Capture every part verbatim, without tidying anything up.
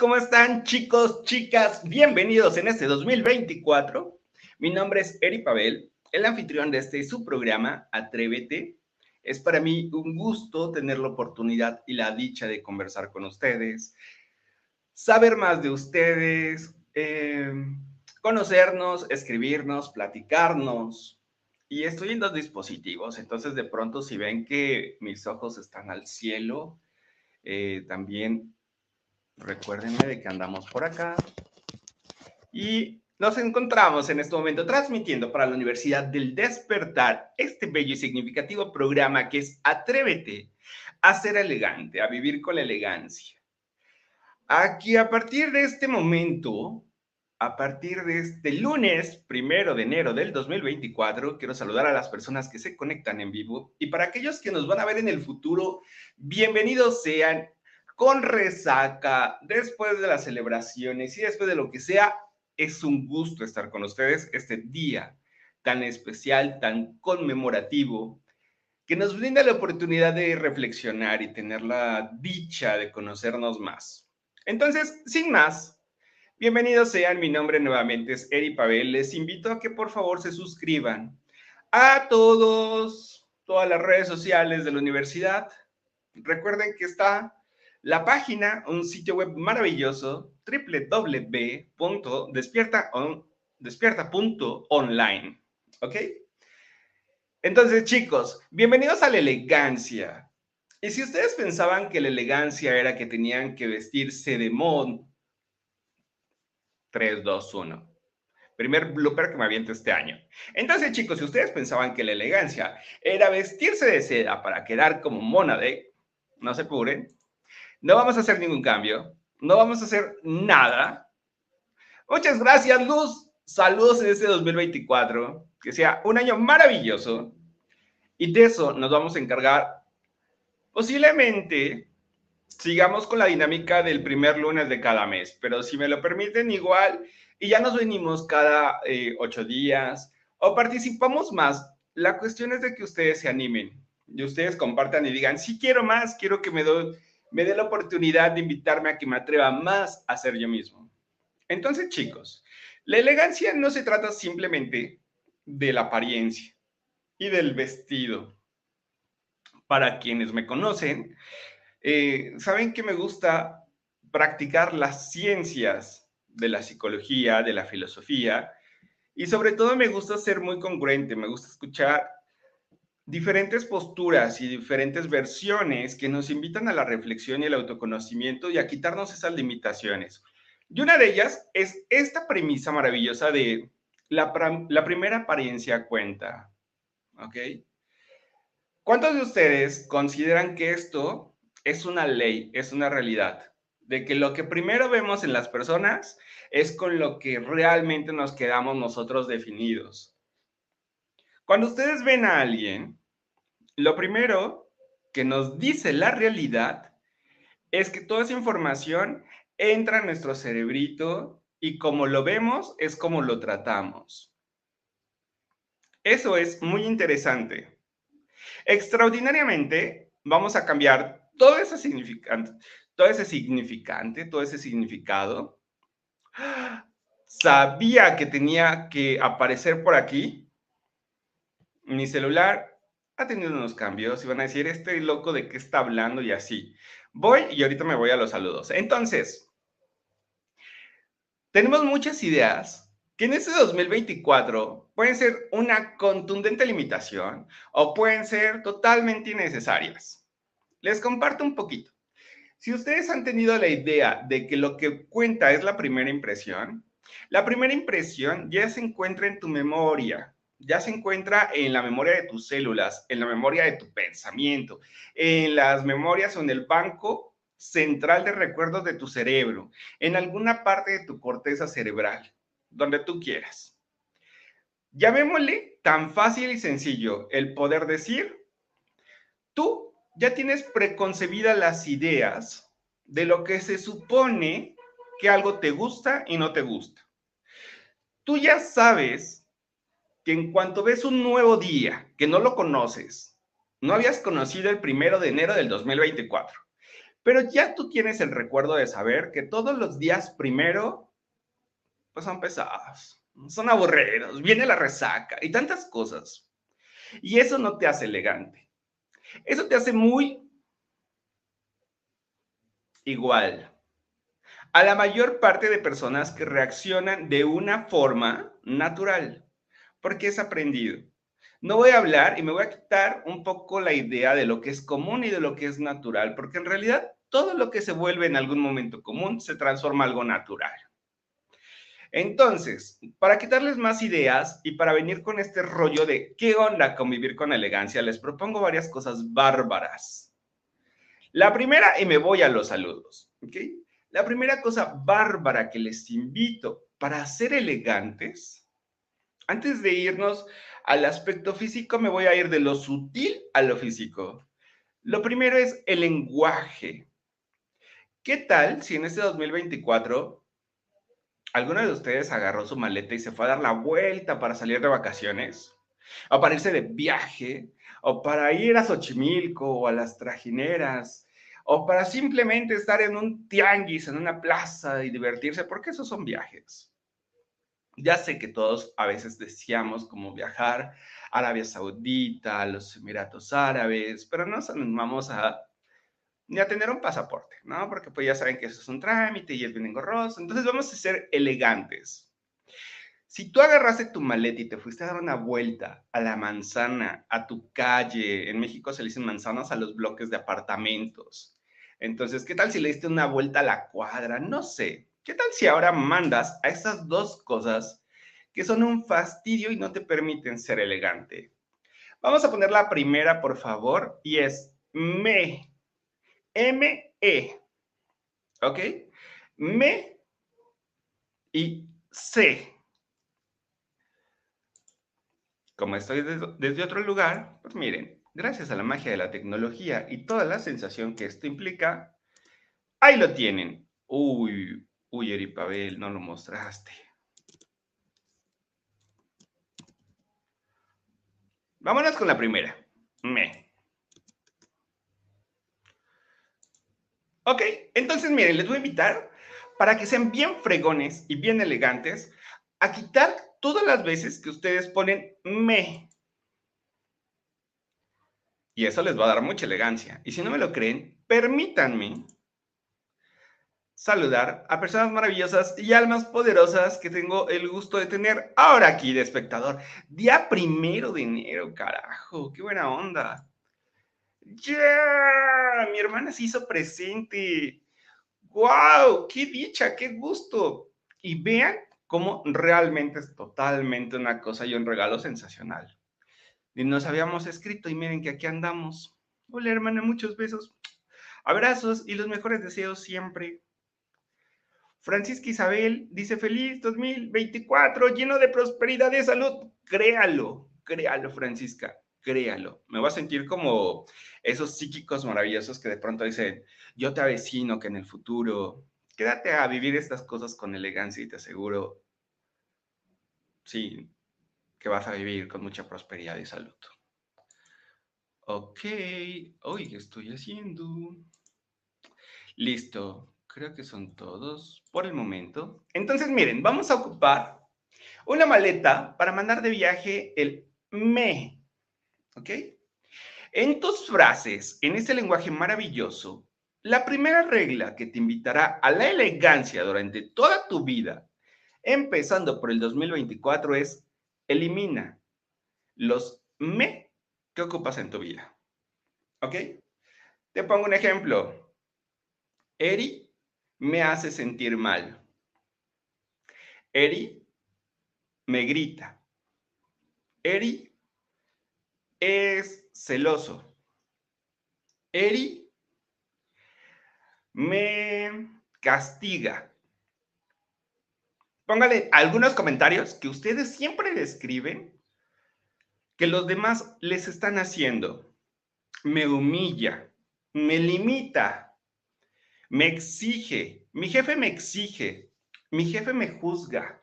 ¿Cómo están, chicos, chicas? Bienvenidos en este dos mil veinticuatro. Mi nombre es Eri Pavel, el anfitrión de este su programa Atrévete. Es para mí un gusto tener la oportunidad y la dicha de conversar con ustedes, saber más de ustedes, eh, conocernos, escribirnos, platicarnos. Y estoy en dos dispositivos, entonces de pronto si ven que mis ojos están al cielo, eh, también recuérdenme de que andamos por acá y nos encontramos en este momento transmitiendo para la Universidad del Despertar este bello y significativo programa que es Atrévete a ser elegante, a vivir con la elegancia. Aquí a partir de este momento, a partir de este lunes primero de enero del dos mil veinticuatro, quiero saludar a las personas que se conectan en vivo y para aquellos que nos van a ver en el futuro, bienvenidos sean. Con resaca, después de las celebraciones y después de lo que sea, es un gusto estar con ustedes este día tan especial, tan conmemorativo, que nos brinda la oportunidad de reflexionar y tener la dicha de conocernos más. Entonces, sin más, bienvenidos sean, mi nombre nuevamente es Eri Pavel, les invito a que por favor se suscriban a todos, todas las redes sociales de la universidad. Recuerden que está la página, un sitio web maravilloso, doble u doble u doble u punto despierta punto online, ¿ok? Entonces, chicos, bienvenidos a la elegancia. Y si ustedes pensaban que la elegancia era que tenían que vestirse de mod, tres, dos, uno. Primer blooper que me aviento este año. Entonces, chicos, si ustedes pensaban que la elegancia era vestirse de seda para quedar como mona de, no se apuren. No vamos a hacer ningún cambio. No vamos a hacer nada. Muchas gracias, Luz. Saludos en este dos mil veinticuatro. Que sea un año maravilloso. Y de eso nos vamos a encargar. Posiblemente sigamos con la dinámica del primer lunes de cada mes. Pero si me lo permiten, igual. Y ya nos venimos cada eh, ocho días. O participamos más. La cuestión es de que ustedes se animen. Y ustedes compartan y digan, sí quiero más, quiero que me doy... me dé la oportunidad de invitarme a que me atreva más a ser yo mismo. Entonces, chicos, la elegancia no se trata simplemente de la apariencia y del vestido. Para quienes me conocen, eh, saben que me gusta practicar las ciencias de la psicología, de la filosofía, Y sobre todo me gusta ser muy congruente, me gusta escuchar diferentes posturas y diferentes versiones que nos invitan a la reflexión y el autoconocimiento y a quitarnos esas limitaciones. Y una de ellas es esta premisa maravillosa de la, la primera apariencia cuenta, ¿ok? ¿Cuántos de ustedes consideran que esto es una ley, es una realidad? De que lo que primero vemos en las personas es con lo que realmente nos quedamos nosotros definidos. Cuando ustedes ven a alguien, lo primero que nos dice la realidad es que toda esa información entra a nuestro cerebrito y como lo vemos es como lo tratamos. Eso es muy interesante. Extraordinariamente vamos a cambiar todo ese significante, todo ese significante, todo ese significado. Sabía que tenía que aparecer por aquí. Mi celular ha tenido unos cambios y van a decir, este loco de qué está hablando y así. Voy y ahorita me voy a los saludos. Entonces, tenemos muchas ideas que en este dos mil veinticuatro pueden ser una contundente limitación o pueden ser totalmente innecesarias. Les comparto un poquito. Si ustedes han tenido la idea de que lo que cuenta es la primera impresión, la primera impresión ya se encuentra en tu memoria. Ya se encuentra en la memoria de tus células, en la memoria de tu pensamiento, en las memorias o en el banco central de recuerdos de tu cerebro, en alguna parte de tu corteza cerebral, donde tú quieras. Llamémosle tan fácil y sencillo el poder decir, tú ya tienes preconcebidas las ideas de lo que se supone que algo te gusta y no te gusta. Tú ya sabes que en cuanto ves un nuevo día, que no lo conoces, no habías conocido el primero de enero del dos mil veinticuatro, pero ya tú tienes el recuerdo de saber que todos los días primero, pues son pesados, son aburridos, viene la resaca y tantas cosas. Y eso no te hace elegante. Eso te hace muy igual a la mayor parte de personas que reaccionan de una forma natural. Porque es aprendido. No voy a hablar y me voy a quitar un poco la idea de lo que es común y de lo que es natural, porque en realidad todo lo que se vuelve en algún momento común se transforma en algo natural. Entonces, para quitarles más ideas y para venir con este rollo de qué onda convivir con elegancia, les propongo varias cosas bárbaras. La primera, y me voy a los saludos, ¿ok? La primera cosa bárbara que les invito para ser elegantes. Antes de irnos al aspecto físico, me voy a ir de lo sutil a lo físico. Lo primero es el lenguaje. ¿Qué tal si en este dos mil veinticuatro alguno de ustedes agarró su maleta y se fue a dar la vuelta para salir de vacaciones? O para irse de viaje, o para ir a Xochimilco, o a las trajineras, o para simplemente estar en un tianguis, en una plaza y divertirse, porque esos son viajes. Ya sé que todos a veces deseamos como viajar a Arabia Saudita, a los Emiratos Árabes, pero no nos animamos a, ni a tener un pasaporte, ¿no? Porque pues ya saben que eso es un trámite y es bien engorroso. Entonces vamos a ser elegantes. Si tú agarraste tu maleta y te fuiste a dar una vuelta a la manzana, a tu calle, en México se le dicen manzanas a los bloques de apartamentos. Entonces, ¿qué tal si le diste una vuelta a la cuadra? No sé. ¿Qué tal si ahora mandas a esas dos cosas que son un fastidio y no te permiten ser elegante? Vamos a poner la primera, por favor, y es me. M-E. ¿Ok? Me y C. Como estoy desde otro lugar, pues miren, gracias a la magia de la tecnología y toda la sensación que esto implica, ahí lo tienen. Uy. Uy, Eri Pavel, no lo mostraste. Vámonos con la primera. Me. Ok, entonces miren, les voy a invitar para que sean bien fregones y bien elegantes a quitar todas las veces que ustedes ponen me. Y eso les va a dar mucha elegancia. Y si no me lo creen, permítanme saludar a personas maravillosas y almas poderosas que tengo el gusto de tener ahora aquí de espectador. Día primero de enero, carajo, qué buena onda. ¡Yeah! Mi hermana se hizo presente. ¡Wow! ¡Qué dicha! ¡Qué gusto! Y vean cómo realmente es totalmente una cosa y un regalo sensacional. Y nos habíamos escrito y miren que aquí andamos. Hola, hermana, muchos besos, abrazos y los mejores deseos siempre. Francisca Isabel dice, feliz dos mil veinticuatro, lleno de prosperidad y salud. Créalo, créalo, Francisca, créalo. Me voy a sentir como esos psíquicos maravillosos que de pronto dicen, yo te avecino que en el futuro, quédate a vivir estas cosas con elegancia y te aseguro, sí, que vas a vivir con mucha prosperidad y salud. Ok, hoy, ¿qué estoy haciendo? Listo. Creo que son todos por el momento. Entonces, miren, vamos a ocupar una maleta para mandar de viaje el me, ¿ok? En tus frases, en este lenguaje maravilloso, la primera regla que te invitará a la elegancia durante toda tu vida, empezando por el dos mil veinticuatro, es elimina los me que ocupas en tu vida, ¿ok? Te pongo un ejemplo. Eri me hace sentir mal. Eri me grita. Eri es celoso. Eri me castiga. Póngale algunos comentarios que ustedes siempre describen que los demás les están haciendo. Me humilla, me limita. Me exige, mi jefe me exige, mi jefe me juzga.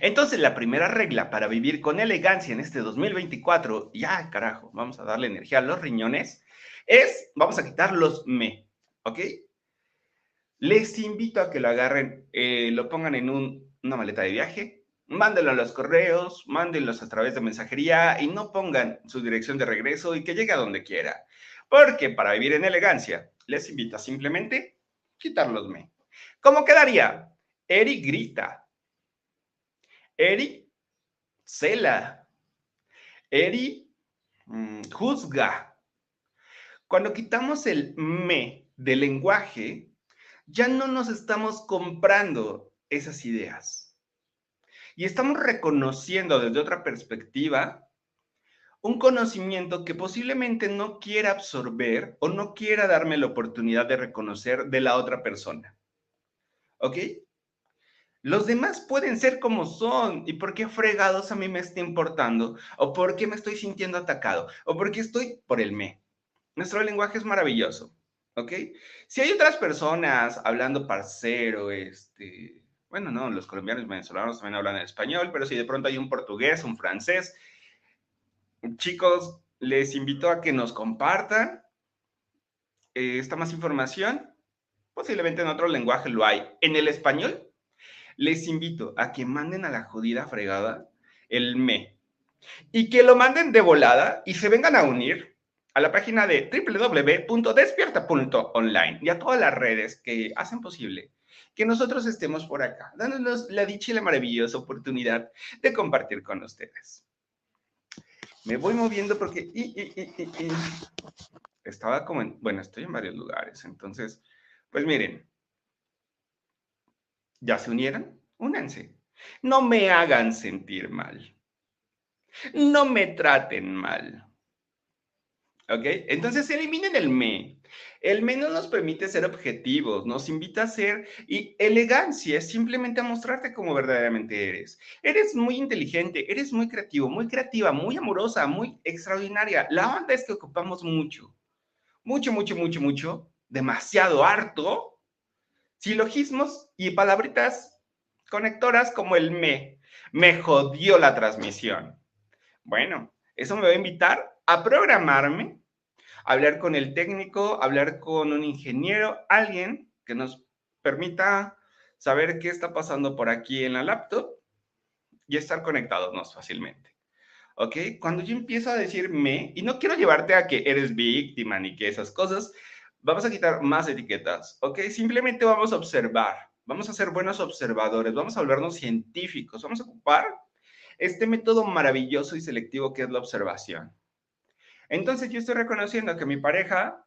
Entonces, la primera regla para vivir con elegancia en este dos mil veinticuatro, ya carajo, vamos a darle energía a los riñones, es, vamos a quitar los me, ¿ok? Les invito a que lo agarren, eh, lo pongan en un, una maleta de viaje, mándenlo a los correos, mándenlos a través de mensajería y no pongan su dirección de regreso y que llegue a donde quiera. Porque para vivir en elegancia, les invito a simplemente quitar los me. ¿Cómo quedaría? Eri grita. Eri cela. Eri mmm, juzga. Cuando quitamos el me del lenguaje, ya no nos estamos comprando esas ideas. Y estamos reconociendo desde otra perspectiva un conocimiento que posiblemente no quiera absorber o no quiera darme la oportunidad de reconocer de la otra persona. ¿Ok? Los demás pueden ser como son. ¿Y por qué fregados a mí me está importando? ¿O por qué me estoy sintiendo atacado? ¿O por qué estoy por el me? Nuestro lenguaje es maravilloso. ¿Ok? Si hay otras personas hablando parcero, este... bueno, no, los colombianos y venezolanos también hablan español, pero si de pronto hay un portugués, un francés... Chicos, les invito a que nos compartan eh, esta más información. Posiblemente en otro lenguaje lo hay. En el español, les invito a que manden a la jodida fregada el me. Y que lo manden de volada y se vengan a unir a la página de doble u doble u doble u punto despierta punto online y a todas las redes que hacen posible que nosotros estemos por acá, dándonos la dicha y la maravillosa oportunidad de compartir con ustedes. Me voy moviendo porque y, y, y, y, y. estaba como en, bueno, estoy en varios lugares, entonces, pues miren, ¿ya se unieron? Únanse. No me hagan sentir mal. No me traten mal. ¿Ok? Entonces eliminen el me. El me no nos permite ser objetivos, nos invita a ser, y elegancia es simplemente a mostrarte como verdaderamente eres. Eres muy inteligente, eres muy creativo, muy creativa, muy amorosa, muy extraordinaria. La onda es que ocupamos mucho, mucho, mucho, mucho, mucho, demasiado harto, silogismos y palabritas conectoras como el me. Me jodió la transmisión. Bueno, eso me va a invitar a programarme, a hablar con el técnico, a hablar con un ingeniero, alguien que nos permita saber qué está pasando por aquí en la laptop y estar conectados más fácilmente. ¿Ok? Cuando yo empiezo a decir me, y no quiero llevarte a que eres víctima ni que esas cosas, vamos a quitar más etiquetas, ¿ok? Simplemente vamos a observar, vamos a ser buenos observadores, vamos a volvernos científicos, vamos a ocupar este método maravilloso y selectivo que es la observación. Entonces, yo estoy reconociendo que mi pareja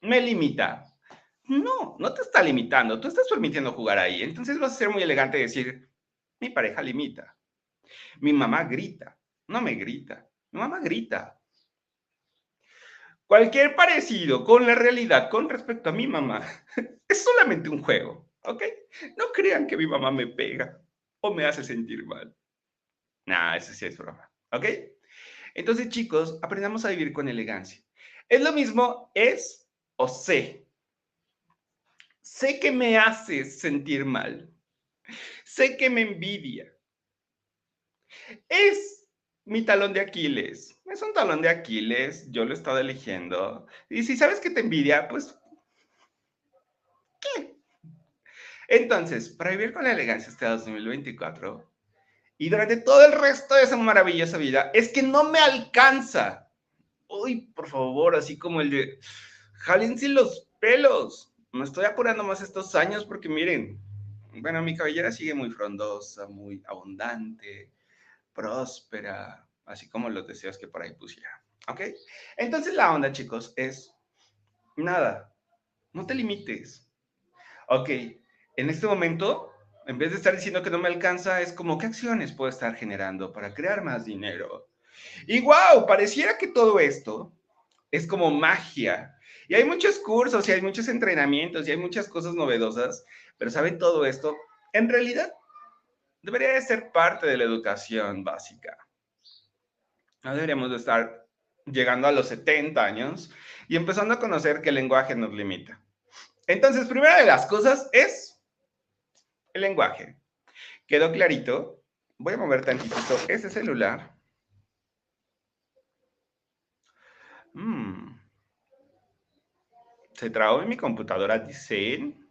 me limita. No, no te está limitando, tú estás permitiendo jugar ahí. Entonces vas a ser muy elegante y decir, mi pareja limita. Mi mamá grita, no me grita, mi mamá grita. Cualquier parecido con la realidad con respecto a mi mamá es solamente un juego, ¿ok? No crean que mi mamá me pega o me hace sentir mal. Nah, eso sí es broma, ¿ok? Entonces, chicos, aprendamos a vivir con elegancia. Es lo mismo es o sé. Sé que me haces sentir mal. Sé que me envidia. Es mi talón de Aquiles. Es un talón de Aquiles. Yo lo he estado eligiendo. Y si sabes que te envidia, pues... ¿qué? Entonces, para vivir con la elegancia este dos mil veinticuatro y durante todo el resto de esa maravillosa vida, es que no me alcanza. Uy, por favor, así como el de... jálense los pelos. Me estoy apurando más estos años porque miren, bueno, mi cabellera sigue muy frondosa, muy abundante, próspera, así como los deseos que por ahí pusiera, ¿ok? Entonces la onda, chicos, es nada, no te limites, ¿ok? En este momento, en vez de estar diciendo que no me alcanza, es como, ¿qué acciones puedo estar generando para crear más dinero? Y wow, pareciera que todo esto es como magia. Y hay muchos cursos, y hay muchos entrenamientos, y hay muchas cosas novedosas, pero ¿saben todo esto? En realidad, debería de ser parte de la educación básica. No deberíamos de estar llegando a los setenta años y empezando a conocer que el lenguaje nos limita. Entonces, primera de las cosas es el lenguaje. ¿Quedó clarito? Voy a mover tantito ese celular. Mmm... Se trabó en mi computadora, dicen.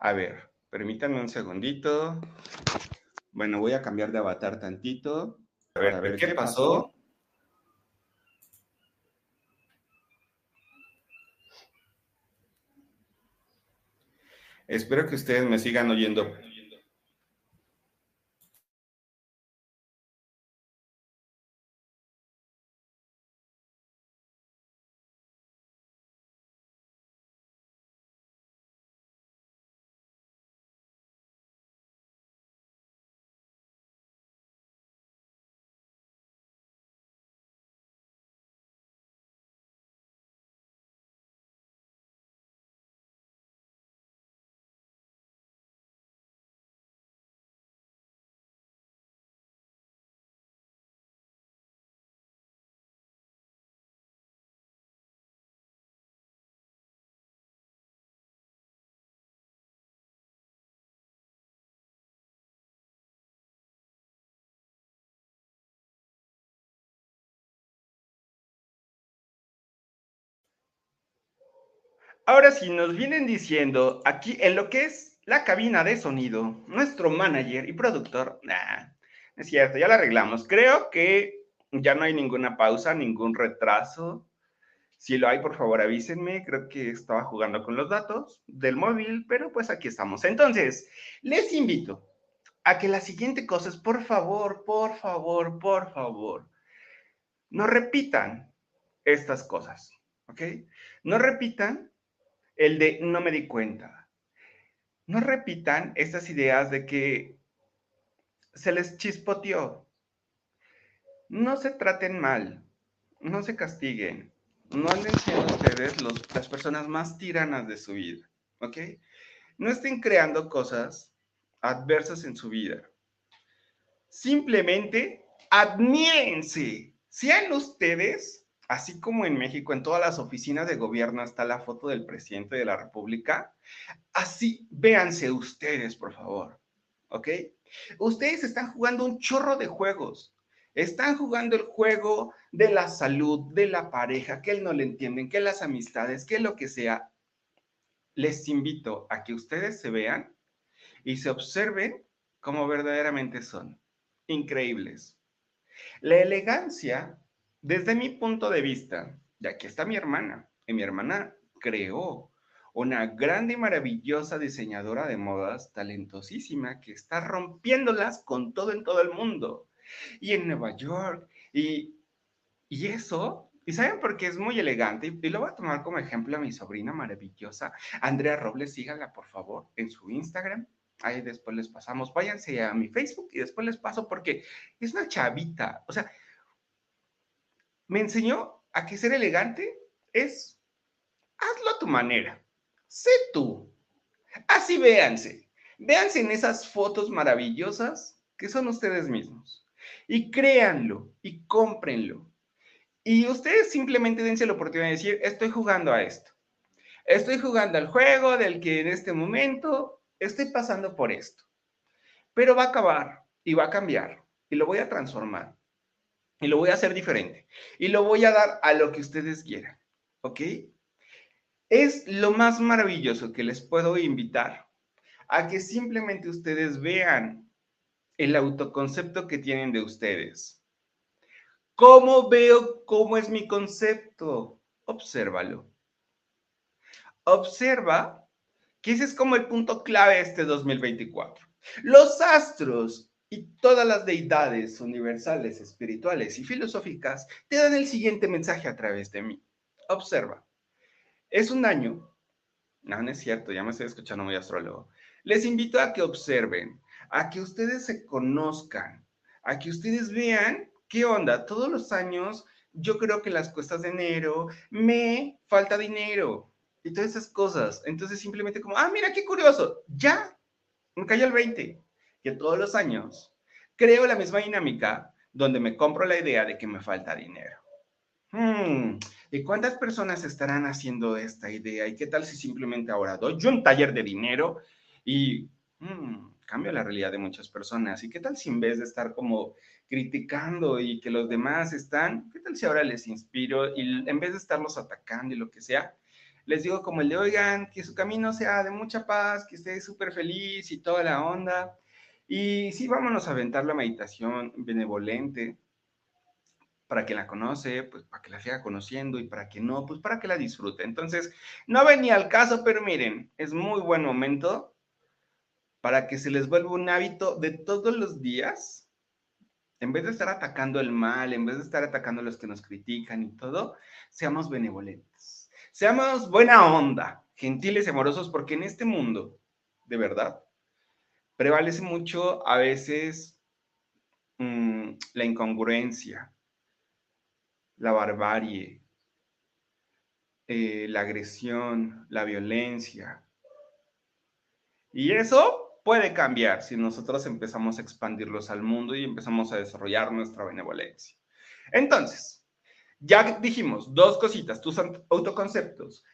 A ver, permítanme un segundito. Bueno, voy a cambiar de avatar tantito. A ver, a ver qué pasó. Espero que ustedes me sigan oyendo. Ahora sí, nos vienen diciendo aquí en lo que es la cabina de sonido, nuestro manager y productor, nah, es cierto, ya la arreglamos. Creo que ya no hay ninguna pausa, ningún retraso. Si lo hay, por favor, avísenme. Creo que estaba jugando con los datos del móvil, pero pues aquí estamos. Entonces, les invito a que la siguiente cosa es, por favor, por favor, por favor, no repitan estas cosas, ¿ok? No repitan el de no me di cuenta. No repitan estas ideas de que se les chispoteó. No se traten mal. No se castiguen. No anden siendo ustedes los, las personas más tiranas de su vida. ¿Ok? No estén creando cosas adversas en su vida. Simplemente admírense. Sean ustedes... Así como en México, en todas las oficinas de gobierno está la foto del presidente de la República, así véanse ustedes, por favor, ¿ok? Ustedes están jugando un chorro de juegos. Están jugando el juego de la salud, de la pareja, que él no le entienden, que las amistades, que lo que sea. Les invito a que ustedes se vean y se observen como verdaderamente son. Increíbles. La elegancia... Desde mi punto de vista, y aquí está mi hermana, mi hermana creó una grande y maravillosa diseñadora de modas, talentosísima, que está rompiéndolas con todo en todo el mundo. Y en Nueva York, y, y eso, y ¿saben por qué? Es muy elegante, y, y lo voy a tomar como ejemplo a mi sobrina maravillosa, Andrea Robles, síganla por favor, en su Instagram, ahí después les pasamos, váyanse a mi Facebook y después les paso, porque es una chavita, o sea, me enseñó a que ser elegante es, hazlo a tu manera, sé tú, así véanse, véanse en esas fotos maravillosas que son ustedes mismos, y créanlo, y cómprenlo, y ustedes simplemente dense la oportunidad de decir, estoy jugando a esto, estoy jugando al juego del que en este momento estoy pasando por esto, pero va a acabar, y va a cambiar, y lo voy a transformar, y lo voy a hacer diferente, y lo voy a dar a lo que ustedes quieran, ¿ok? Es lo más maravilloso que les puedo invitar, a que simplemente ustedes vean el autoconcepto que tienen de ustedes. ¿Cómo veo cómo es mi concepto? Obsérvalo. Observa que ese es como el punto clave este dos mil veinticuatro. Los astros y todas las deidades universales, espirituales y filosóficas te dan el siguiente mensaje a través de mí. Observa. Es un año, no, no es cierto, ya me estoy escuchando muy astrólogo. Les invito a que observen, a que ustedes se conozcan, a que ustedes vean qué onda. Todos los años, yo creo que las cuestas de enero, me falta dinero y todas esas cosas. Entonces simplemente como, ah, mira qué curioso, ya, me cayó el veinte. Que todos los años creo la misma dinámica donde me compro la idea de que me falta dinero. Hmm, ¿y cuántas personas estarán haciendo esta idea? ¿Y qué tal si simplemente ahora doy yo un taller de dinero y hmm, cambio la realidad de muchas personas? ¿Y qué tal si en vez de estar como criticando y que los demás están, qué tal si ahora les inspiro y en vez de estarlos atacando y lo que sea, les digo como el de, oigan, que su camino sea de mucha paz, que esté súper feliz y toda la onda? Y sí, vámonos a aventar la meditación benevolente. Para que la conoce, pues para que la siga conociendo y para que no, pues para que la disfrute. Entonces, no venía al caso, pero miren, es muy buen momento para que se les vuelva un hábito de todos los días, en vez de estar atacando el mal, en vez de estar atacando a los que nos critican y todo, seamos benevolentes, seamos buena onda, gentiles y amorosos, porque en este mundo, de verdad, prevalece mucho a veces mmm, la incongruencia, la barbarie, eh, la agresión, la violencia. Y eso puede cambiar si nosotros empezamos a expandirlos al mundo y empezamos a desarrollar nuestra benevolencia. Entonces, ya dijimos dos cositas, tus autoconceptos.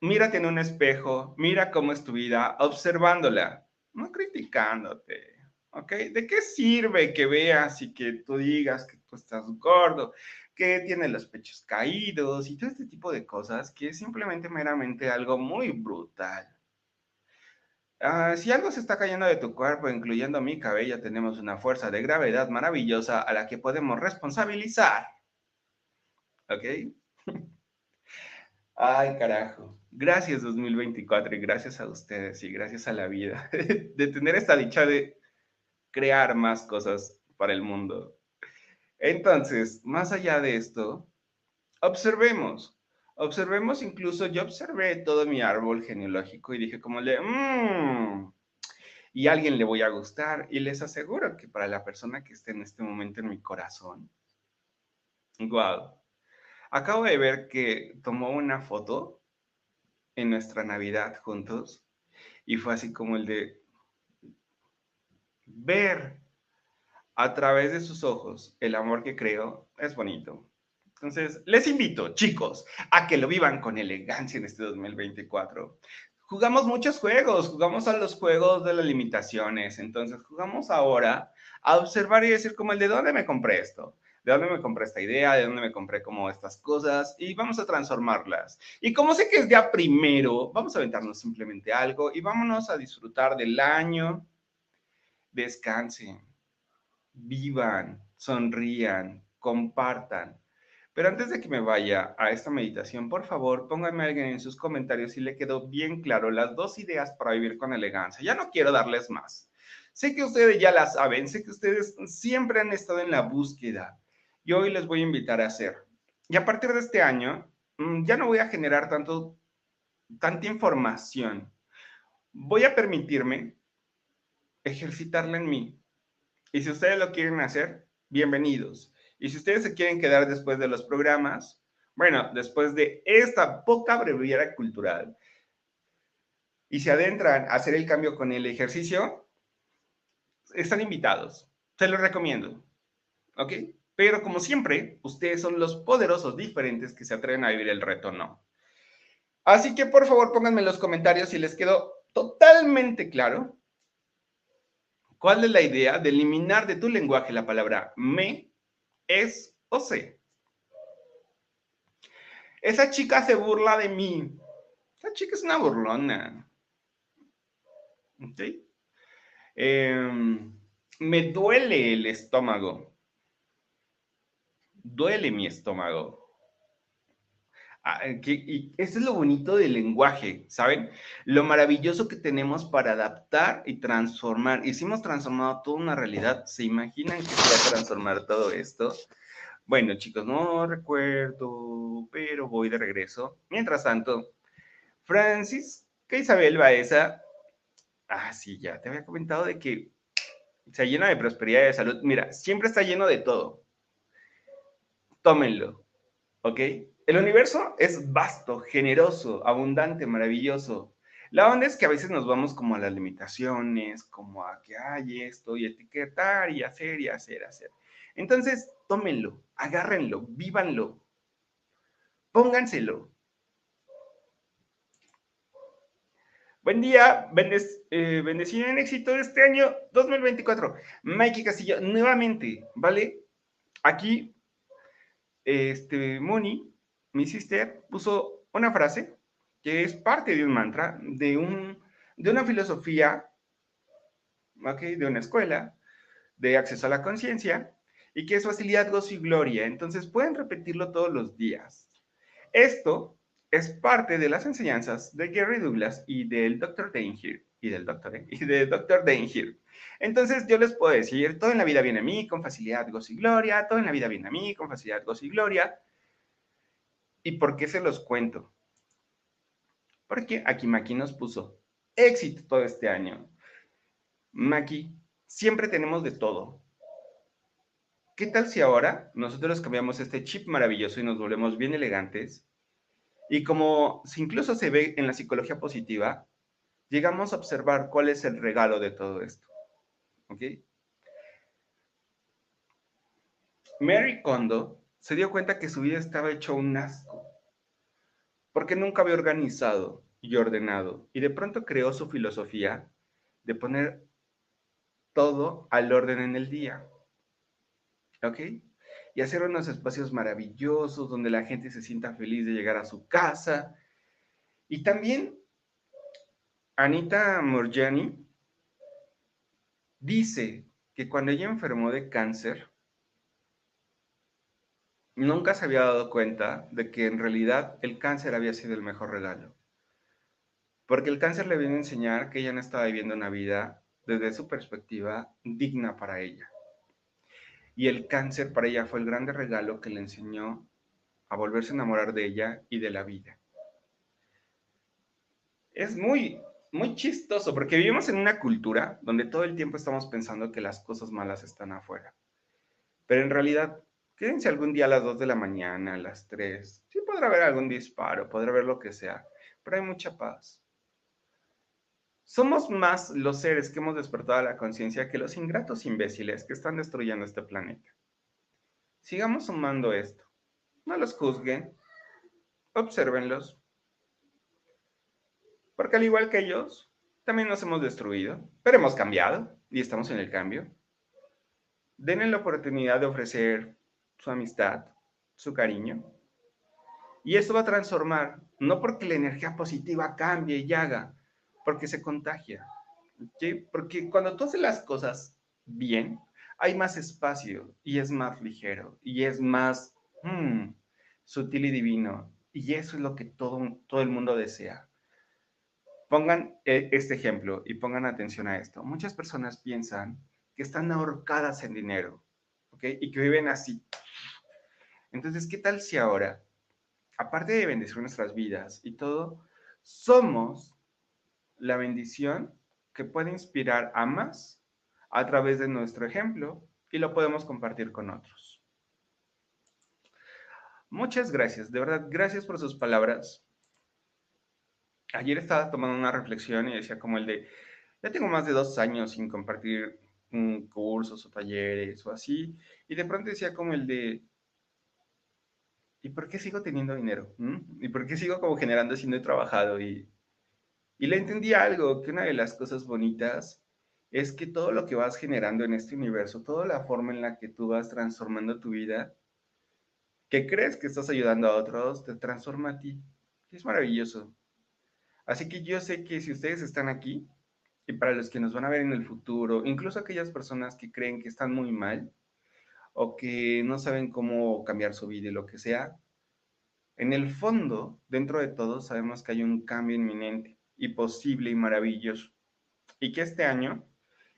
Mírate en un espejo, mira cómo es tu vida, observándola, no criticándote. ¿Okay? ¿De qué sirve que veas y que tú digas que tú estás gordo, que tiene los pechos caídos y todo este tipo de cosas que es simplemente meramente algo muy brutal? Uh, si algo se está cayendo de tu cuerpo, incluyendo mi cabello, tenemos una fuerza de gravedad maravillosa a la que podemos responsabilizar. ¿Ok? Ay, carajo. Gracias dos mil veinticuatro y gracias a ustedes y gracias a la vida de tener esta dicha de crear más cosas para el mundo. Entonces, más allá de esto, observemos, observemos incluso, yo observé todo mi árbol genealógico y dije como le, mmm, y a alguien le voy a gustar, y les aseguro que para la persona que esté en este momento en mi corazón, wow, acabo de ver que tomó una foto en nuestra Navidad juntos, y fue así como el de ver a través de sus ojos, el amor que creo es bonito. Entonces, les invito, chicos, a que lo vivan con elegancia en este dos mil veinticuatro. Jugamos muchos juegos, jugamos a los juegos de las limitaciones. Entonces, jugamos ahora a observar y decir como el de dónde me compré esto, de dónde me compré esta idea, de dónde me compré como estas cosas, y vamos a transformarlas. Y como sé que es día primero, vamos a aventarnos simplemente algo y vámonos a disfrutar del año. Descansen. Vivan, sonrían, compartan, Pero antes de que me vaya a esta meditación, por favor, pónganme a alguien en sus comentarios si le quedó bien claro las dos ideas para vivir con elegancia. Ya no quiero darles más. Sé que ustedes ya las saben, sé que ustedes siempre han estado en la búsqueda. Y hoy les voy a invitar a hacer. Y a partir de este año, ya no voy a generar tanto, tanta información. Voy a permitirme ejercitarla en mí. Y si ustedes lo quieren hacer, bienvenidos. Y si ustedes se quieren quedar después de los programas, bueno, después de esta poca breviaria cultural, y se adentran a hacer el cambio con el ejercicio, están invitados. Se los recomiendo. ¿Ok? Pero como siempre, ustedes son los poderosos diferentes que se atreven a vivir el reto, ¿no? Así que, por favor, pónganme en los comentarios si les quedó totalmente claro cuál es la idea de eliminar de tu lenguaje la palabra me, es o sé. Esa chica se burla de mí. Esa chica es una burlona. ¿Sí? Eh, me duele el estómago. Duele mi estómago. Ah, que, y eso es lo bonito del lenguaje, ¿saben? Lo maravilloso que tenemos para adaptar y transformar. Y si hemos transformado toda una realidad, ¿se imaginan que se va a transformar todo esto? Bueno, chicos, no recuerdo, pero voy de regreso. Mientras tanto, Francisca Isabel Baeza. Ah, sí, ya te había comentado de que se llena de prosperidad y de salud. Mira, siempre está lleno de todo. Tómenlo, ¿ok? El universo es vasto, generoso, abundante, maravilloso. La onda es que a veces nos vamos como a las limitaciones, como a que hay esto y etiquetar y hacer y hacer, hacer. Entonces, tómenlo, agárrenlo, vívanlo, pónganselo. Buen día, bendec eh, bendecido en éxito de este año dos mil veinticuatro. Mikey Castillo, nuevamente, ¿vale? Aquí, este, Moni, mi sister, puso una frase que es parte de un mantra, de, un, de una filosofía, ¿okay? De una escuela, de acceso a la conciencia, y que es facilidad, gozo y gloria. Entonces pueden repetirlo todos los días. Esto es parte de las enseñanzas de Gary Douglas y del doctor Dain Heard, y del doctor, ¿eh? y del doctor Dain Heard. Entonces yo les puedo decir, todo en la vida viene a mí con facilidad, gozo y gloria, todo en la vida viene a mí con facilidad, gozo y gloria. ¿Y por qué se los cuento? Porque aquí Maki nos puso éxito todo este año. Maki, siempre tenemos de todo. ¿Qué tal si ahora nosotros cambiamos este chip maravilloso y nos volvemos bien elegantes? Y como incluso se ve en la psicología positiva, llegamos a observar cuál es el regalo de todo esto. ¿Ok? Marie Kondo se dio cuenta que su vida estaba hecho un asco, porque nunca había organizado y ordenado, y de pronto creó su filosofía de poner todo al orden en el día, ¿ok? Y hacer unos espacios maravillosos donde la gente se sienta feliz de llegar a su casa. Y también Anita Morgiani dice que cuando ella enfermó de cáncer, nunca se había dado cuenta de que en realidad el cáncer había sido el mejor regalo. Porque el cáncer le vino a enseñar que ella no estaba viviendo una vida, desde su perspectiva, digna para ella. Y el cáncer para ella fue el grande regalo que le enseñó a volverse a enamorar de ella y de la vida. Es muy, muy chistoso, porque vivimos en una cultura donde todo el tiempo estamos pensando que las cosas malas están afuera. Pero en realidad, quédense algún día a las dos de la mañana, a las tres. Sí podrá haber algún disparo, podrá haber lo que sea, pero hay mucha paz. Somos más los seres que hemos despertado a la conciencia que los ingratos imbéciles que están destruyendo este planeta. Sigamos sumando esto. No los juzguen, obsérvenlos. Porque al igual que ellos, también nos hemos destruido, pero hemos cambiado y estamos en el cambio. Denle la oportunidad de ofrecer su amistad, su cariño. Y esto va a transformar, no porque la energía positiva cambie y haga, porque se contagia. ¿Okay? Porque cuando tú haces las cosas bien, hay más espacio y es más ligero y es más, hmm, sutil y divino. Y eso es lo que todo, todo el mundo desea. Pongan este ejemplo y pongan atención a esto. Muchas personas piensan que están ahorcadas en dinero, ¿ok? Y que viven así. Entonces, ¿qué tal si ahora, aparte de bendecir nuestras vidas y todo, somos la bendición que puede inspirar a más a través de nuestro ejemplo y lo podemos compartir con otros? Muchas gracias, de verdad, gracias por sus palabras. Ayer estaba tomando una reflexión y decía como el de, ya tengo más de dos años sin compartir um, cursos o talleres o así, y de pronto decía como el de, ¿y por qué sigo teniendo dinero? ¿Mm? ¿Y por qué sigo como generando si no he trabajado? Y, y le entendí algo, que una de las cosas bonitas es que todo lo que vas generando en este universo, toda la forma en la que tú vas transformando tu vida, que crees que estás ayudando a otros, te transforma a ti. Es maravilloso. Así que yo sé que si ustedes están aquí, y para los que nos van a ver en el futuro, incluso aquellas personas que creen que están muy mal, o que no saben cómo cambiar su vida y lo que sea, en el fondo, dentro de todos, sabemos que hay un cambio inminente, y posible, y maravilloso. Y que este año,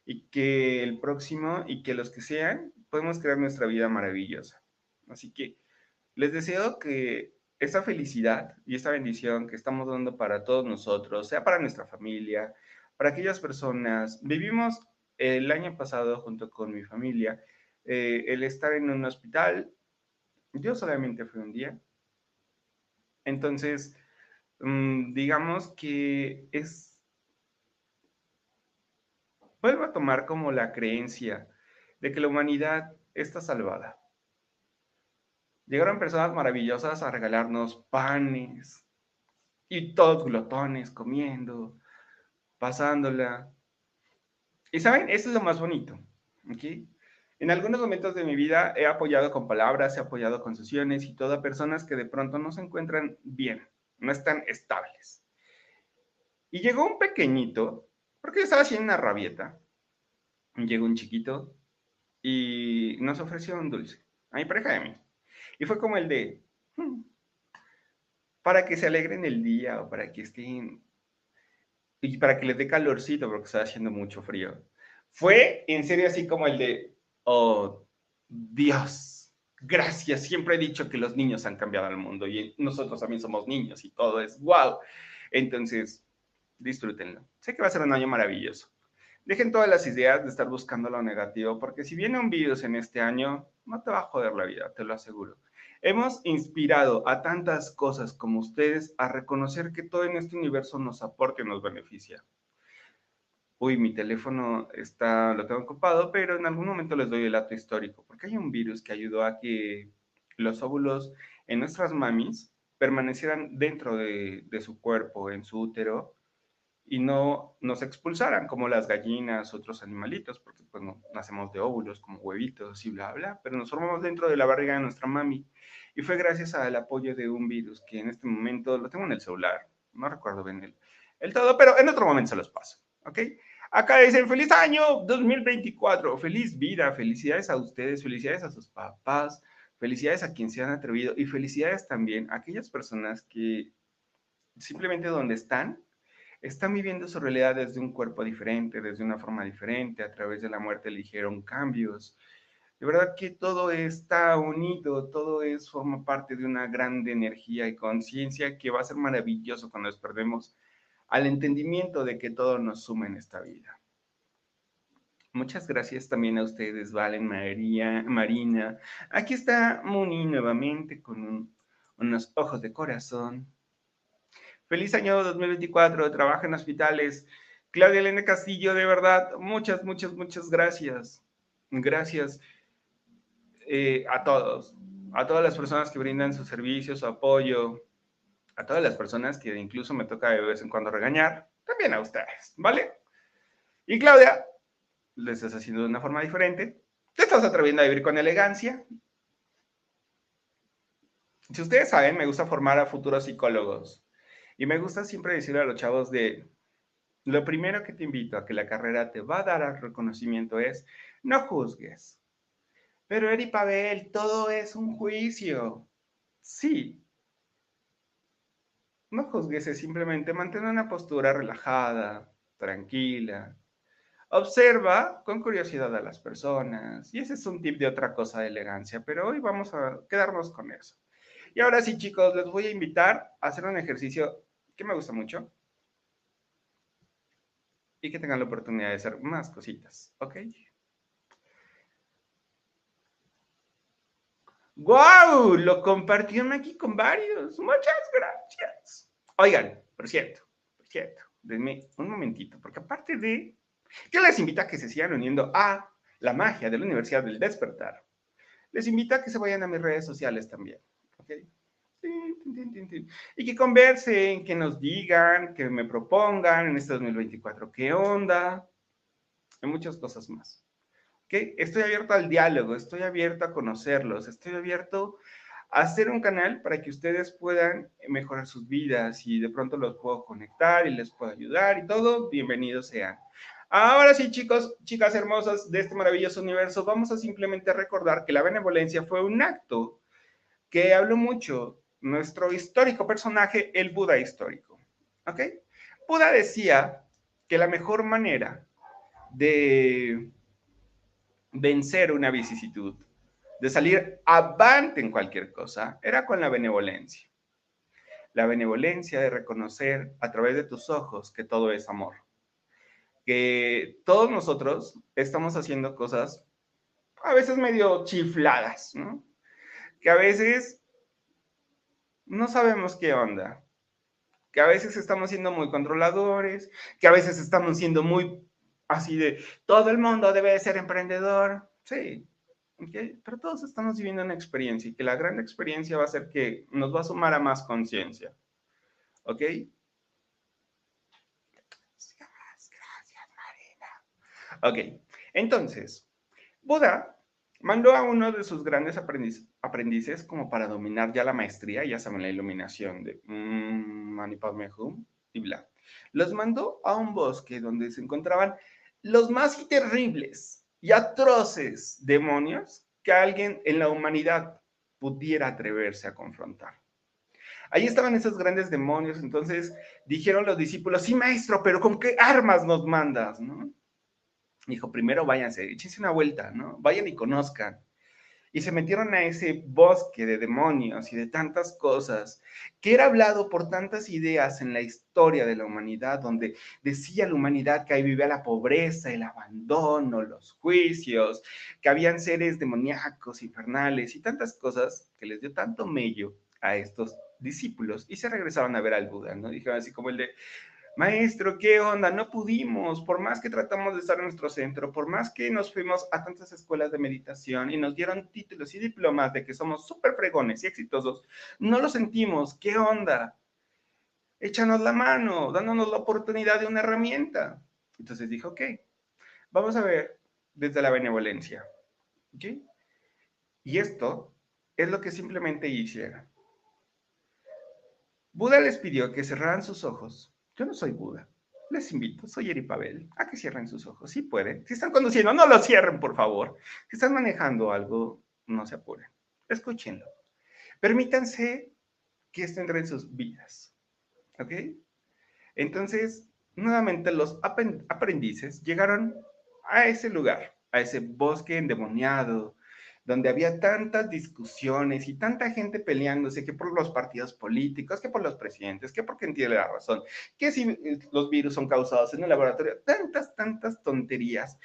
y que el próximo, y que los que sean, podemos crear nuestra vida maravillosa. Así que les deseo que esta felicidad y esta bendición que estamos dando para todos nosotros, sea para nuestra familia, para aquellas personas. Vivimos el año pasado junto con mi familia, eh, el estar en un hospital. Yo solamente fui un día. Entonces, mmm, digamos que es... Vuelvo a tomar como la creencia de que la humanidad está salvada. Llegaron personas maravillosas a regalarnos panes y todos glotones comiendo, pasándola. Y saben, eso es lo más bonito, ¿okay? En algunos momentos de mi vida he apoyado con palabras, he apoyado con sesiones y todo a personas que de pronto no se encuentran bien, no están estables. Y llegó un pequeñito, porque yo estaba haciendo una rabieta, llegó un chiquito y nos ofreció un dulce, a mi pareja y a mí. Y fue como el de, hmm, para que se alegren el día o para que estén, y para que les dé calorcito porque está haciendo mucho frío. Fue en serio así como el de, oh, Dios, gracias. Siempre he dicho que los niños han cambiado el mundo y nosotros también somos niños y todo es wow. Entonces, disfrútenlo. Sé que va a ser un año maravilloso. Dejen todas las ideas de estar buscando lo negativo, porque si viene un virus en este año, no te va a joder la vida, te lo aseguro. Hemos inspirado a tantas cosas como ustedes a reconocer que todo en este universo nos aporta y nos beneficia. Uy, mi teléfono está, lo tengo ocupado, pero en algún momento les doy el dato histórico, porque hay un virus que ayudó a que los óvulos en nuestras mamis permanecieran dentro de, de su cuerpo, en su útero, y no nos expulsaran como las gallinas, otros animalitos, porque pues no, nacemos de óvulos como huevitos y bla, bla, pero nos formamos dentro de la barriga de nuestra mami. Y fue gracias al apoyo de un virus que en este momento lo tengo en el celular, no recuerdo bien el, el todo, pero en otro momento se los paso, ¿ok? Acá dicen, feliz año dos mil veinticuatro, feliz vida, felicidades a ustedes, felicidades a sus papás, felicidades a quien se han atrevido y felicidades también a aquellas personas que simplemente donde están, están viviendo su realidad desde un cuerpo diferente, desde una forma diferente, a través de la muerte eligieron cambios. De verdad que todo está unido, todo es, forma parte de una grande energía y conciencia que va a ser maravilloso cuando nos perdemos al entendimiento de que todo nos suma en esta vida. Muchas gracias también a ustedes, Valen, María, Marina. Aquí está Muni nuevamente con un, unos ojos de corazón. Feliz año dos mil veinticuatro, trabaja en hospitales. Claudia Elena Castillo, de verdad, muchas, muchas, muchas gracias. Gracias eh, a todos, a todas las personas que brindan sus servicios, su apoyo, a todas las personas que incluso me toca de vez en cuando regañar, también a ustedes, ¿vale? Y Claudia, lo estás haciendo de una forma diferente, te estás atreviendo a vivir con elegancia. Si ustedes saben, me gusta formar a futuros psicólogos. Y me gusta siempre decirle a los chavos de, lo primero que te invito a que la carrera te va a dar al reconocimiento es, no juzgues. Pero Eri Pavel, todo es un juicio. Sí. No juzguese, simplemente mantén una postura relajada, tranquila. Observa con curiosidad a las personas. Y ese es un tip de otra cosa de elegancia, pero hoy vamos a quedarnos con eso. Y ahora sí, chicos, les voy a invitar a hacer un ejercicio que me gusta mucho. Y que tengan la oportunidad de hacer más cositas, ¿ok? ¡Wow! Lo compartieron aquí con varios. Muchas gracias. Oigan, por cierto, por cierto, denme un momentito, porque aparte de... Yo les invito a que se sigan uniendo a la magia de la Universidad del Despertar. Les invito a que se vayan a mis redes sociales también, ¿ok? Y que conversen, que nos digan, que me propongan en este dos mil veinticuatro qué onda, y muchas cosas más. ¿Okay? Estoy abierto al diálogo, estoy abierto a conocerlos, estoy abierto a hacer un canal para que ustedes puedan mejorar sus vidas y de pronto los puedo conectar y les puedo ayudar y todo, bienvenidos sean. Ahora sí, chicos, chicas hermosas de este maravilloso universo, vamos a simplemente recordar que la benevolencia fue un acto que habló mucho nuestro histórico personaje, el Buda histórico, ¿ok? Buda decía que la mejor manera de vencer una vicisitud, de salir avante en cualquier cosa, era con la benevolencia. La benevolencia de reconocer a través de tus ojos que todo es amor, que todos nosotros estamos haciendo cosas a veces medio chifladas, ¿no? Que a veces no sabemos qué onda, que a veces estamos siendo muy controladores, que a veces estamos siendo muy así de, todo el mundo debe ser emprendedor, sí, ¿okay? Pero todos estamos viviendo una experiencia y que la gran experiencia va a ser que nos va a sumar a más conciencia, ¿ok? Gracias, Marina. Ok, entonces, Buda mandó a uno de sus grandes aprendiz, aprendices como para dominar ya la maestría, ya saben, la iluminación de mmm, Manipadmehum y bla. Los mandó a un bosque donde se encontraban los más terribles y atroces demonios que alguien en la humanidad pudiera atreverse a confrontar. Ahí estaban esos grandes demonios, entonces dijeron los discípulos, sí maestro, pero ¿con qué armas nos mandas, no? Dijo, primero váyanse, échense una vuelta, ¿no? Vayan y conozcan. Y se metieron a ese bosque de demonios y de tantas cosas que era hablado por tantas ideas en la historia de la humanidad, donde decía la humanidad que ahí vivía la pobreza, el abandono, los juicios, que habían seres demoníacos, infernales y tantas cosas que les dio tanto mello a estos discípulos. Y se regresaron a ver al Buda, ¿no? Dijeron así como el de... Maestro, ¿qué onda? No pudimos, por más que tratamos de estar en nuestro centro, por más que nos fuimos a tantas escuelas de meditación y nos dieron títulos y diplomas de que somos súper fregones y exitosos, no lo sentimos, ¿qué onda? Échanos la mano, dándonos la oportunidad de una herramienta. Entonces dije, ok, vamos a ver desde la benevolencia, ¿ok? Y esto es lo que simplemente hicieron. Buda les pidió que cerraran sus ojos. Yo no soy Buda, les invito, soy Eri Pavel, a que cierren sus ojos, si pueden. Si están conduciendo, no lo cierren, por favor. Si están manejando algo, no se apuren, escúchenlo. Permítanse que estén en sus vidas, ¿ok? Entonces, nuevamente los aprendices llegaron a ese lugar, a ese bosque endemoniado, donde había tantas discusiones y tanta gente peleándose que por los partidos políticos, que por los presidentes, que porque entiende la razón, que si los virus son causados en el laboratorio, tantas, tantas tonterías.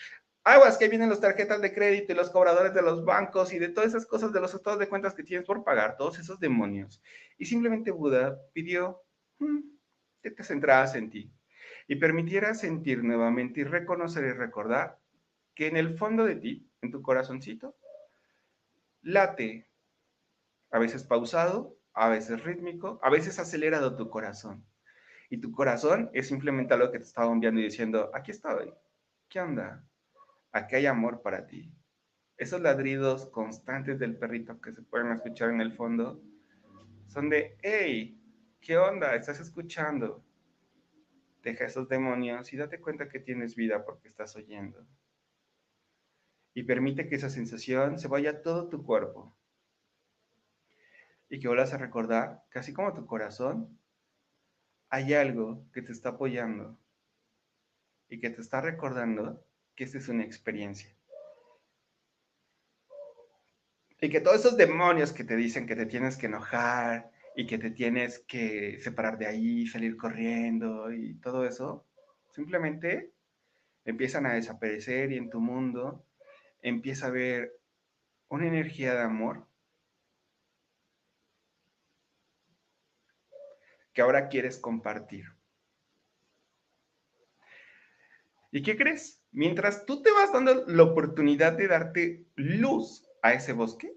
Aguas, que vienen las tarjetas de crédito y los cobradores de los bancos y de todas esas cosas, de los estados de cuentas que tienes por pagar, todos esos demonios. Y simplemente Buda pidió hmm, que te centraras en ti y permitieras sentir nuevamente y reconocer y recordar que en el fondo de ti, en tu corazoncito, late, a veces pausado, a veces rítmico, a veces acelerado tu corazón. Y tu corazón es simplemente algo que te está bombeando y diciendo, aquí estoy, ¿qué onda? Aquí hay amor para ti. Esos ladridos constantes del perrito que se pueden escuchar en el fondo son de, hey, ¿qué onda? ¿Estás escuchando? Deja esos demonios y date cuenta que tienes vida porque estás oyendo. Y permite que esa sensación se vaya a todo tu cuerpo. y que vuelvas a recordar que así como tu corazón, hay algo que te está apoyando y que te está recordando que esta es una experiencia. Y que todos esos demonios que te dicen que te tienes que enojar y que te tienes que separar de ahí, salir corriendo y todo eso, simplemente empiezan a desaparecer y en tu mundo empieza a haber una energía de amor que ahora quieres compartir. ¿Y qué crees? Mientras tú te vas dando la oportunidad de darte luz a ese bosque,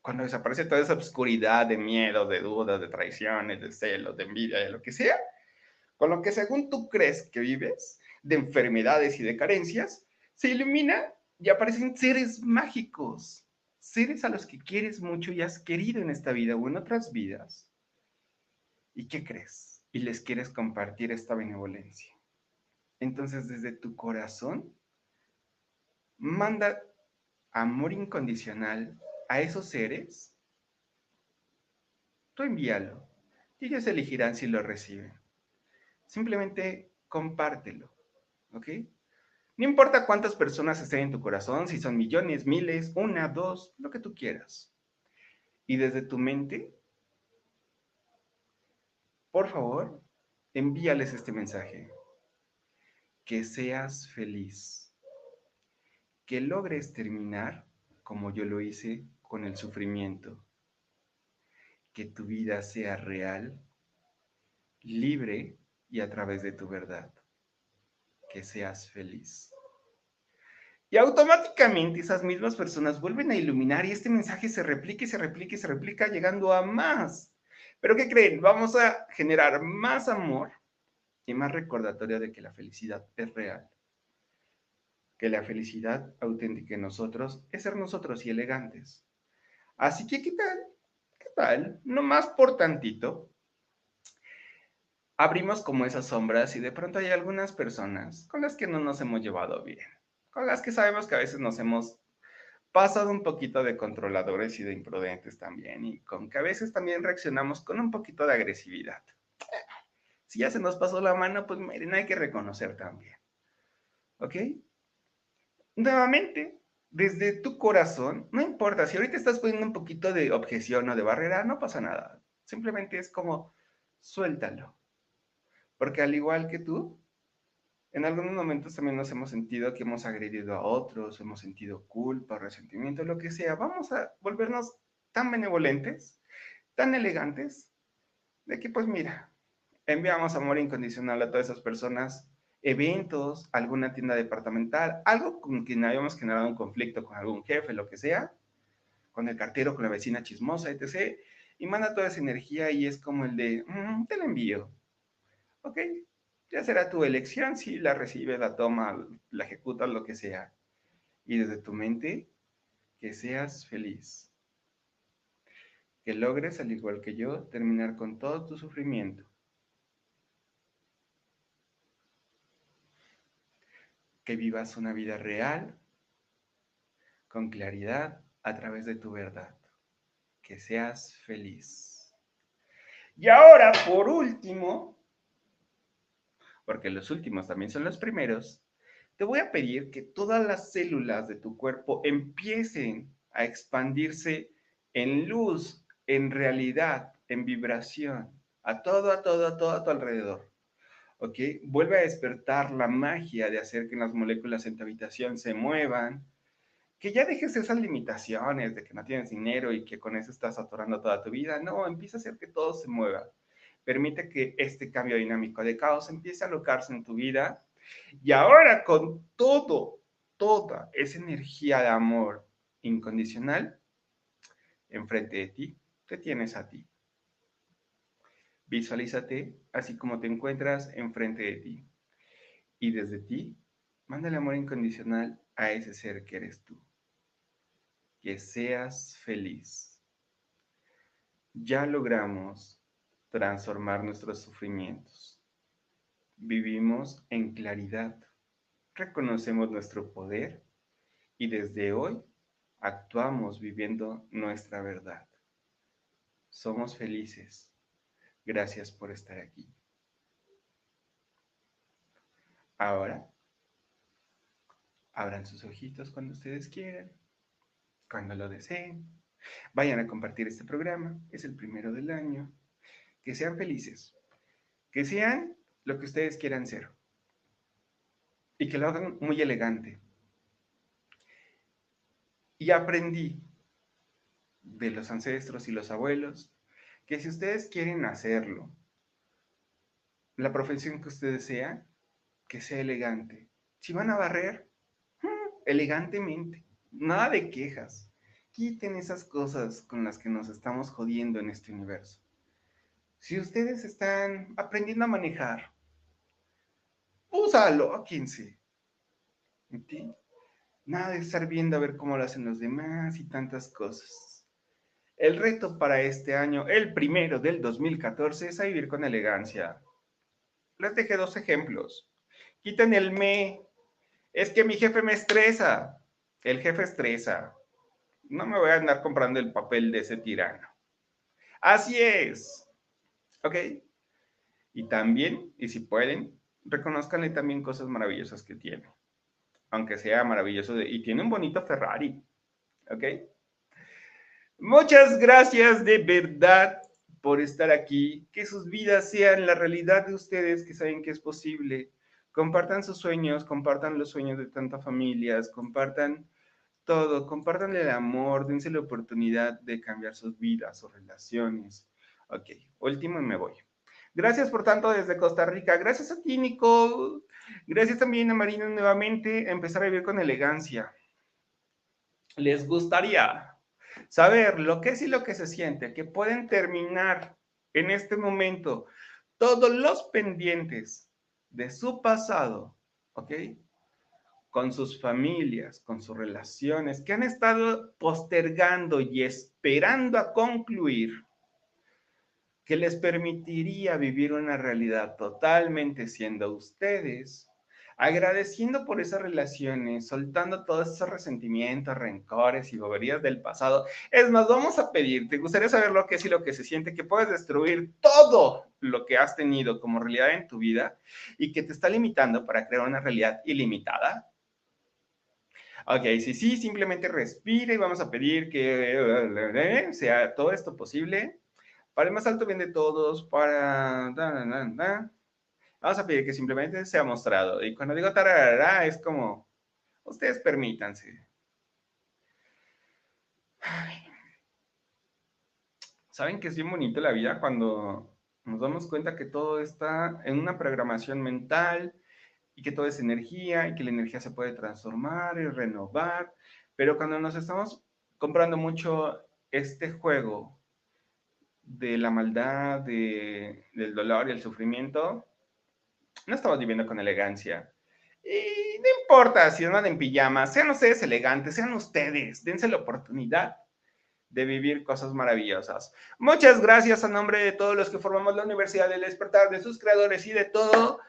cuando desaparece toda esa oscuridad de miedos, de dudas, de traiciones, de celos, de envidia, de lo que sea, con lo que según tú crees que vives, de enfermedades y de carencias, se ilumina y aparecen seres mágicos, seres a los que quieres mucho y has querido en esta vida o en otras vidas. ¿Y qué crees? Y les quieres compartir esta benevolencia. Entonces, desde tu corazón, manda amor incondicional a esos seres. Tú envíalo y ellos elegirán si lo reciben. Simplemente compártelo, ¿ok? No importa cuántas personas estén en tu corazón, si son millones, miles, una, dos, lo que tú quieras. Y desde tu mente, por favor, envíales este mensaje. Que seas feliz. Que logres terminar como yo lo hice con el sufrimiento. Que tu vida sea real, libre y a través de tu verdad. Que seas feliz. Y automáticamente esas mismas personas vuelven a iluminar y este mensaje se replica y se replica y se replica llegando a más. ¿Pero qué creen? Vamos a generar más amor y más recordatorio de que la felicidad es real. Que la felicidad auténtica en nosotros es ser nosotros y elegantes. Así que, ¿qué tal? ¿Qué tal? No más por tantito. Abrimos como esas sombras y de pronto hay algunas personas con las que no nos hemos llevado bien. Con las que sabemos que a veces nos hemos pasado un poquito de controladores y de imprudentes también, y con que a veces también reaccionamos con un poquito de agresividad. Si ya se nos pasó la mano, pues miren, hay que reconocer también, ¿ok? Nuevamente, desde tu corazón, no importa, si ahorita estás poniendo un poquito de objeción o de barrera, no pasa nada, simplemente es como, suéltalo, porque al igual que tú, en algunos momentos también nos hemos sentido que hemos agredido a otros, hemos sentido culpa, resentimiento, lo que sea. Vamos a volvernos tan benevolentes, tan elegantes, de que pues mira, enviamos amor incondicional a todas esas personas, eventos, alguna tienda departamental, algo con quien habíamos generado un conflicto con algún jefe, lo que sea, con el cartero, con la vecina chismosa, etcétera. Y manda toda esa energía y es como el de, mm, te la envío, ¿ok? Ya será tu elección si la recibes, la tomas, la ejecutas, lo que sea. Y desde tu mente, que seas feliz. Que logres, al igual que yo, terminar con todo tu sufrimiento. Que vivas una vida real, con claridad, a través de tu verdad. Que seas feliz. Y ahora, por último, porque los últimos también son los primeros, te voy a pedir que todas las células de tu cuerpo empiecen a expandirse en luz, en realidad, en vibración, a todo, a todo, a todo a tu alrededor, ¿ok? Vuelve a despertar la magia de hacer que las moléculas en tu habitación se muevan, que ya dejes esas limitaciones de que no tienes dinero y que con eso estás atorando toda tu vida. No, empieza a hacer que todo se mueva. Permite que este cambio dinámico de caos empiece a alocarse en tu vida. Y ahora con todo, toda esa energía de amor incondicional, enfrente de ti, te tienes a ti. Visualízate así como te encuentras enfrente de ti. Y desde ti, manda el amor incondicional a ese ser que eres tú. Que seas feliz. Ya logramos transformar nuestros sufrimientos. Vivimos en claridad, reconocemos nuestro poder y desde hoy actuamos viviendo nuestra verdad. Somos felices. Gracias por estar aquí. Ahora, abran sus ojitos cuando ustedes quieran, cuando lo deseen. Vayan a compartir este programa, es el primero del año. Que sean felices, que sean lo que ustedes quieran ser y que lo hagan muy elegante. Y aprendí de los ancestros y los abuelos que si ustedes quieren hacerlo, la profesión que ustedes sean, que sea elegante. Si van a barrer, elegantemente, nada de quejas. Quiten esas cosas con las que nos estamos jodiendo en este universo. Si ustedes están aprendiendo a manejar, úsalo, óquense. ¿Sí? Nada de estar viendo a ver cómo lo hacen los demás y tantas cosas. El reto para este año, el primero del dos mil catorce, es a vivir con elegancia. Les dejé dos ejemplos. Quiten el me. Es que mi jefe me estresa. El jefe estresa. No me voy a andar comprando el papel de ese tirano. Así es. ¿Ok? Y también, y si pueden, reconózcanle también cosas maravillosas que tiene. Aunque sea maravilloso. De, y tiene un bonito Ferrari. ¿Ok? Muchas gracias de verdad por estar aquí. Que sus vidas sean la realidad de ustedes, que saben que es posible. Compartan sus sueños, compartan los sueños de tantas familias, compartan todo, compartan el amor, dense la oportunidad de cambiar sus vidas, sus relaciones. Ok, último y me voy. Gracias por tanto desde Costa Rica. Gracias a ti, Nicole. Gracias también a Marina nuevamente. Empezar a vivir con elegancia. Les gustaría saber lo que es y lo que se siente, que pueden terminar en este momento todos los pendientes de su pasado, ¿ok? Con sus familias, con sus relaciones, que han estado postergando y esperando a concluir, que les permitiría vivir una realidad totalmente siendo ustedes, agradeciendo por esas relaciones, soltando todos esos resentimientos, rencores y boberías del pasado. Es más, vamos a pedir, te gustaría saber lo que es y lo que se siente, que puedes destruir todo lo que has tenido como realidad en tu vida y que te está limitando para crear una realidad ilimitada. Ok, sí, sí, simplemente respira y vamos a pedir que sea todo esto posible. Para el más alto bien de todos, para... Vamos a pedir que simplemente sea mostrado. Y cuando digo tararara, es como... Ustedes permítanse. Ay. ¿Saben que es bien bonito la vida cuando nos damos cuenta que todo está en una programación mental y que todo es energía y que la energía se puede transformar y renovar? Pero cuando nos estamos comprando mucho este juego de la maldad, de, del dolor y el sufrimiento... No estamos viviendo con elegancia. Y no importa si andan en pijama, sean ustedes elegantes, sean ustedes, dense la oportunidad de vivir cosas maravillosas. Muchas gracias a nombre de todos los que formamos la Universidad del Despertar, de sus creadores y de todo.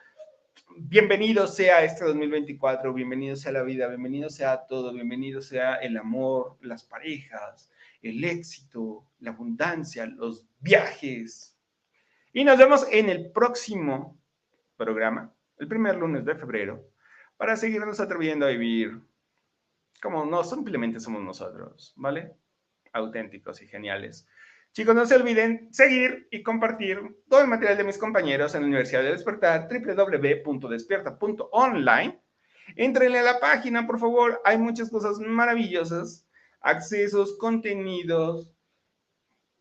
Bienvenido sea este dos mil veinticuatro, bienvenido sea la vida, bienvenido sea todo, bienvenido sea el amor, las parejas, el éxito, la abundancia, los viajes. Y nos vemos en el próximo programa, el primer lunes de febrero, para seguirnos atreviendo a vivir como no simplemente somos nosotros, ¿vale? Auténticos y geniales. Chicos, no se olviden seguir y compartir todo el material de mis compañeros en la Universidad del Despertar, doble u doble u doble u punto despierta punto online. Entrenle a la página, por favor, hay muchas cosas maravillosas, accesos, contenidos.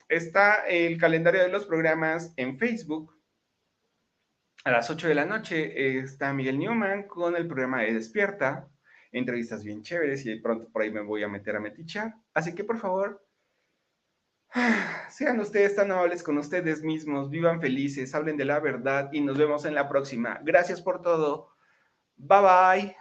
Está el calendario de los programas en Facebook. A las ocho de la noche está Miguel Newman con el programa de Despierta. Entrevistas bien chéveres y de pronto por ahí me voy a meter a metichar. Así que por favor, sean ustedes tan amables con ustedes mismos, vivan felices, hablen de la verdad y nos vemos en la próxima. Gracias por todo. Bye bye.